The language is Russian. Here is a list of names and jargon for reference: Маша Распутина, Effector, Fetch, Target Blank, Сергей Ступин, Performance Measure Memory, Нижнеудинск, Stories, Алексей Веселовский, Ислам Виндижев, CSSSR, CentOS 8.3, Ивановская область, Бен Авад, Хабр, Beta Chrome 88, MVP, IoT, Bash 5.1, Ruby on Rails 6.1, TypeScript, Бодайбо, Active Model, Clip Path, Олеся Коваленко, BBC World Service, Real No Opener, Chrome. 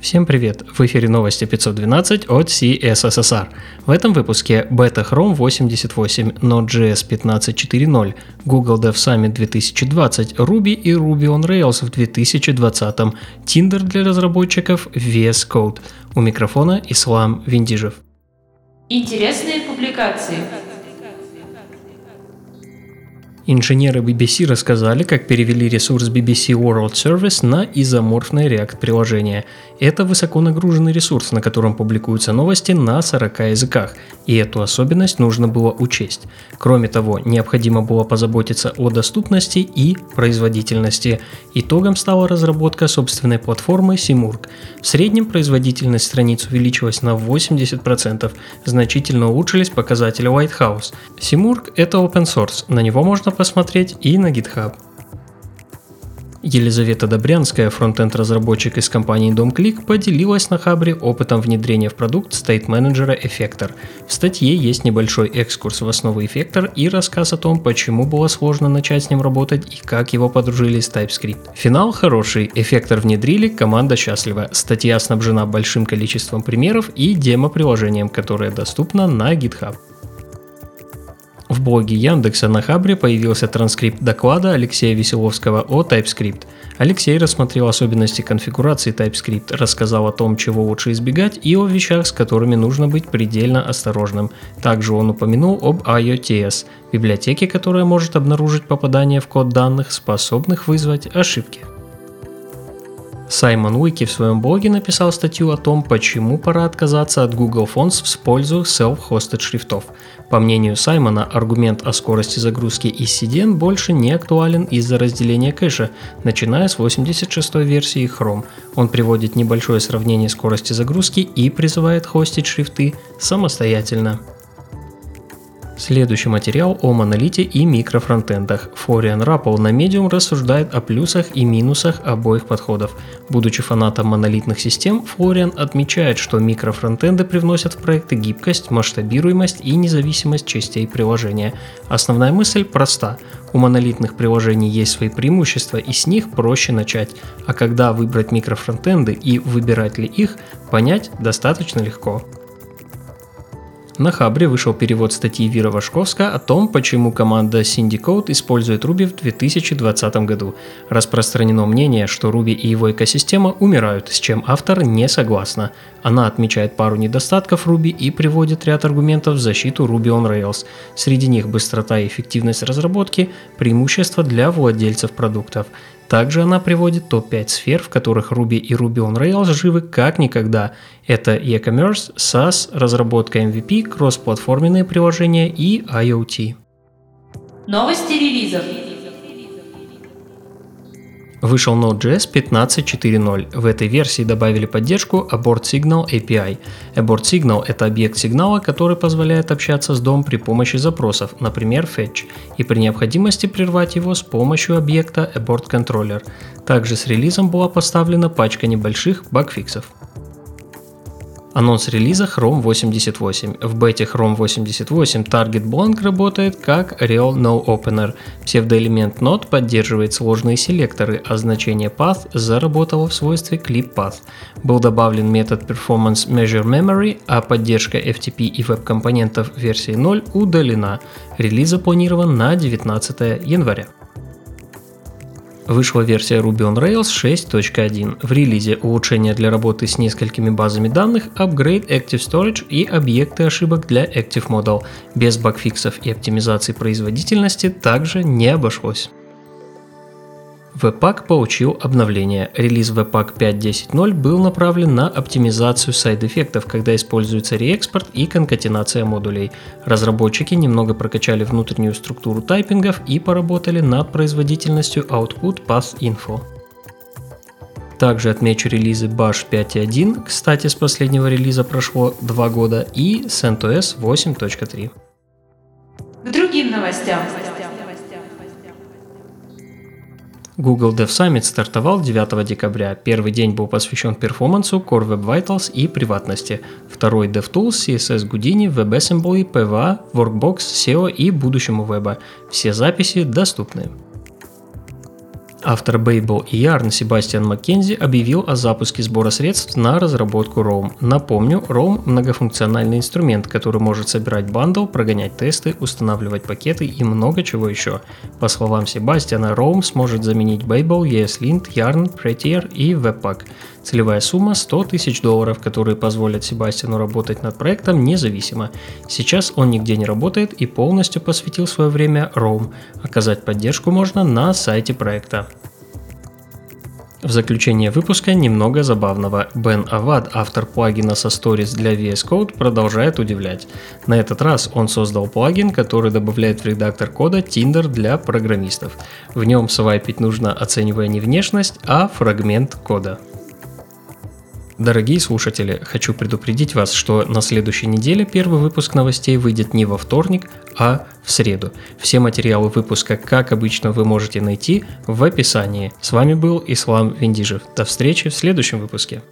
Всем привет! В эфире новости 512 от CSSSR. В этом выпуске Beta Chrome 88, Node.js 15.4.0, Google Dev Summit 2020, Ruby и Ruby on Rails в 2020, Tinder для разработчиков, VS Code. У микрофона Ислам Виндижев. Интересные публикации. Инженеры BBC рассказали, как перевели ресурс BBC World Service на изоморфное React-приложение. Это высоконагруженный ресурс, на котором публикуются новости на 40 языках, и эту особенность нужно было учесть. Кроме того, необходимо было позаботиться о доступности и производительности. Итогом стала разработка собственной платформы Simorgh. В среднем производительность страниц увеличилась на 80%, значительно улучшились показатели Lighthouse. Simorgh — это open source, на него можно посмотреть и на GitHub. Елизавета Добрянская, фронтенд-разработчик из компании ДомКлик, поделилась на Хабре опытом внедрения в продукт стейт-менеджера Effector. В статье есть небольшой экскурс в основы Effector и рассказ о том, почему было сложно начать с ним работать и как его подружили с TypeScript. Финал хороший, Effector внедрили, команда счастлива. Статья снабжена большим количеством примеров и демо-приложением, которое доступно на GitHub. В блоге Яндекса на Хабре появился транскрипт доклада Алексея Веселовского о TypeScript. Алексей рассмотрел особенности конфигурации TypeScript, рассказал о том, чего лучше избегать, и о вещах, с которыми нужно быть предельно осторожным. Также он упомянул об IOTS, библиотеке, которая может обнаружить попадание в код данных, способных вызвать ошибки. Саймон Уики в своем блоге написал статью о том, почему пора отказаться от Google Fonts в пользу self-hosted шрифтов. По мнению Саймона, аргумент о скорости загрузки из CDN больше не актуален из-за разделения кэша, начиная с 86-й версии Chrome. Он приводит небольшое сравнение скорости загрузки и призывает хостить шрифты самостоятельно. Следующий материал о монолите и микрофронтендах. Florian Rappel на Medium рассуждает о плюсах и минусах обоих подходов. Будучи фанатом монолитных систем, Florian отмечает, что микрофронтенды привносят в проекты гибкость, масштабируемость и независимость частей приложения. Основная мысль проста. У монолитных приложений есть свои преимущества, и с них проще начать. А когда выбрать микрофронтенды и выбирать ли их, понять достаточно легко. На Хабре вышел перевод статьи Вира Вашковска о том, почему команда Syndicate использует Ruby в 2020 году. Распространено мнение, что Ruby и его экосистема умирают, с чем автор не согласна. Она отмечает пару недостатков Ruby и приводит ряд аргументов в защиту Ruby on Rails. Среди них быстрота и эффективность разработки, преимущества для владельцев продуктов. Также она приводит топ-5 сфер, в которых Ruby и Ruby on Rails живы как никогда. Это e-commerce, SaaS, разработка MVP, кроссплатформенные приложения и IoT. Новости релизов. Вышел Node.js 15.4.0. В этой версии добавили поддержку AbortSignal API. AbortSignal — это объект сигнала, который позволяет общаться с DOM при помощи запросов, например, fetch, и при необходимости прервать его с помощью объекта AbortController. Также с релизом была поставлена пачка небольших багфиксов. Анонс релиза Chrome 88. В бете Chrome 88 Target Blank работает как Real No Opener. Псевдоэлемент Node поддерживает сложные селекторы, а значение Path заработало в свойстве Clip Path. Был добавлен метод Performance Measure Memory, а поддержка FTP и веб-компонентов версии 0 удалена. Релиз запланирован на 19 января. Вышла версия Ruby on Rails 6.1. В релизе улучшения для работы с несколькими базами данных, апгрейд Active Storage и объекты ошибок для Active Model. Без багфиксов и оптимизации производительности также не обошлось. Webpack получил обновление. Релиз Webpack 5.10.0 был направлен на оптимизацию сайд-эффектов, когда используется реэкспорт и конкатенация модулей. Разработчики немного прокачали внутреннюю структуру тайпингов и поработали над производительностью output path info. Также отмечу релизы Bash 5.1, кстати, с последнего релиза прошло 2 года, и CentOS 8.3. К другим новостям. Google Dev Summit стартовал 9 декабря. Первый день был посвящен перформансу, Core Web Vitals и приватности. Второй — DevTools, CSS Houdini, WebAssembly, PVA, Workbox, SEO и будущему веба. Все записи доступны. Автор Babel и Yarn Себастьян Маккензи объявил о запуске сбора средств на разработку Rome. Напомню, Rome – многофункциональный инструмент, который может собирать бандл, прогонять тесты, устанавливать пакеты и много чего еще. По словам Себастьяна, Rome сможет заменить Babel, ESLint, Yarn, Prettier и Webpack. Целевая сумма – $100 000, которые позволят Себастьяну работать над проектом независимо. Сейчас он нигде не работает и полностью посвятил свое время Rome. Оказать поддержку можно на сайте проекта. В заключение выпуска немного забавного. Бен Авад, автор плагина со Stories для VS Code, продолжает удивлять. На этот раз он создал плагин, который добавляет в редактор кода Tinder для программистов. В нем свайпить нужно, оценивая не внешность, а фрагмент кода. Дорогие слушатели, хочу предупредить вас, что на следующей неделе первый выпуск новостей выйдет не во вторник, а в среду. Все материалы выпуска, как обычно, вы можете найти в описании. С вами был Ислам Виндижев. До встречи в следующем выпуске.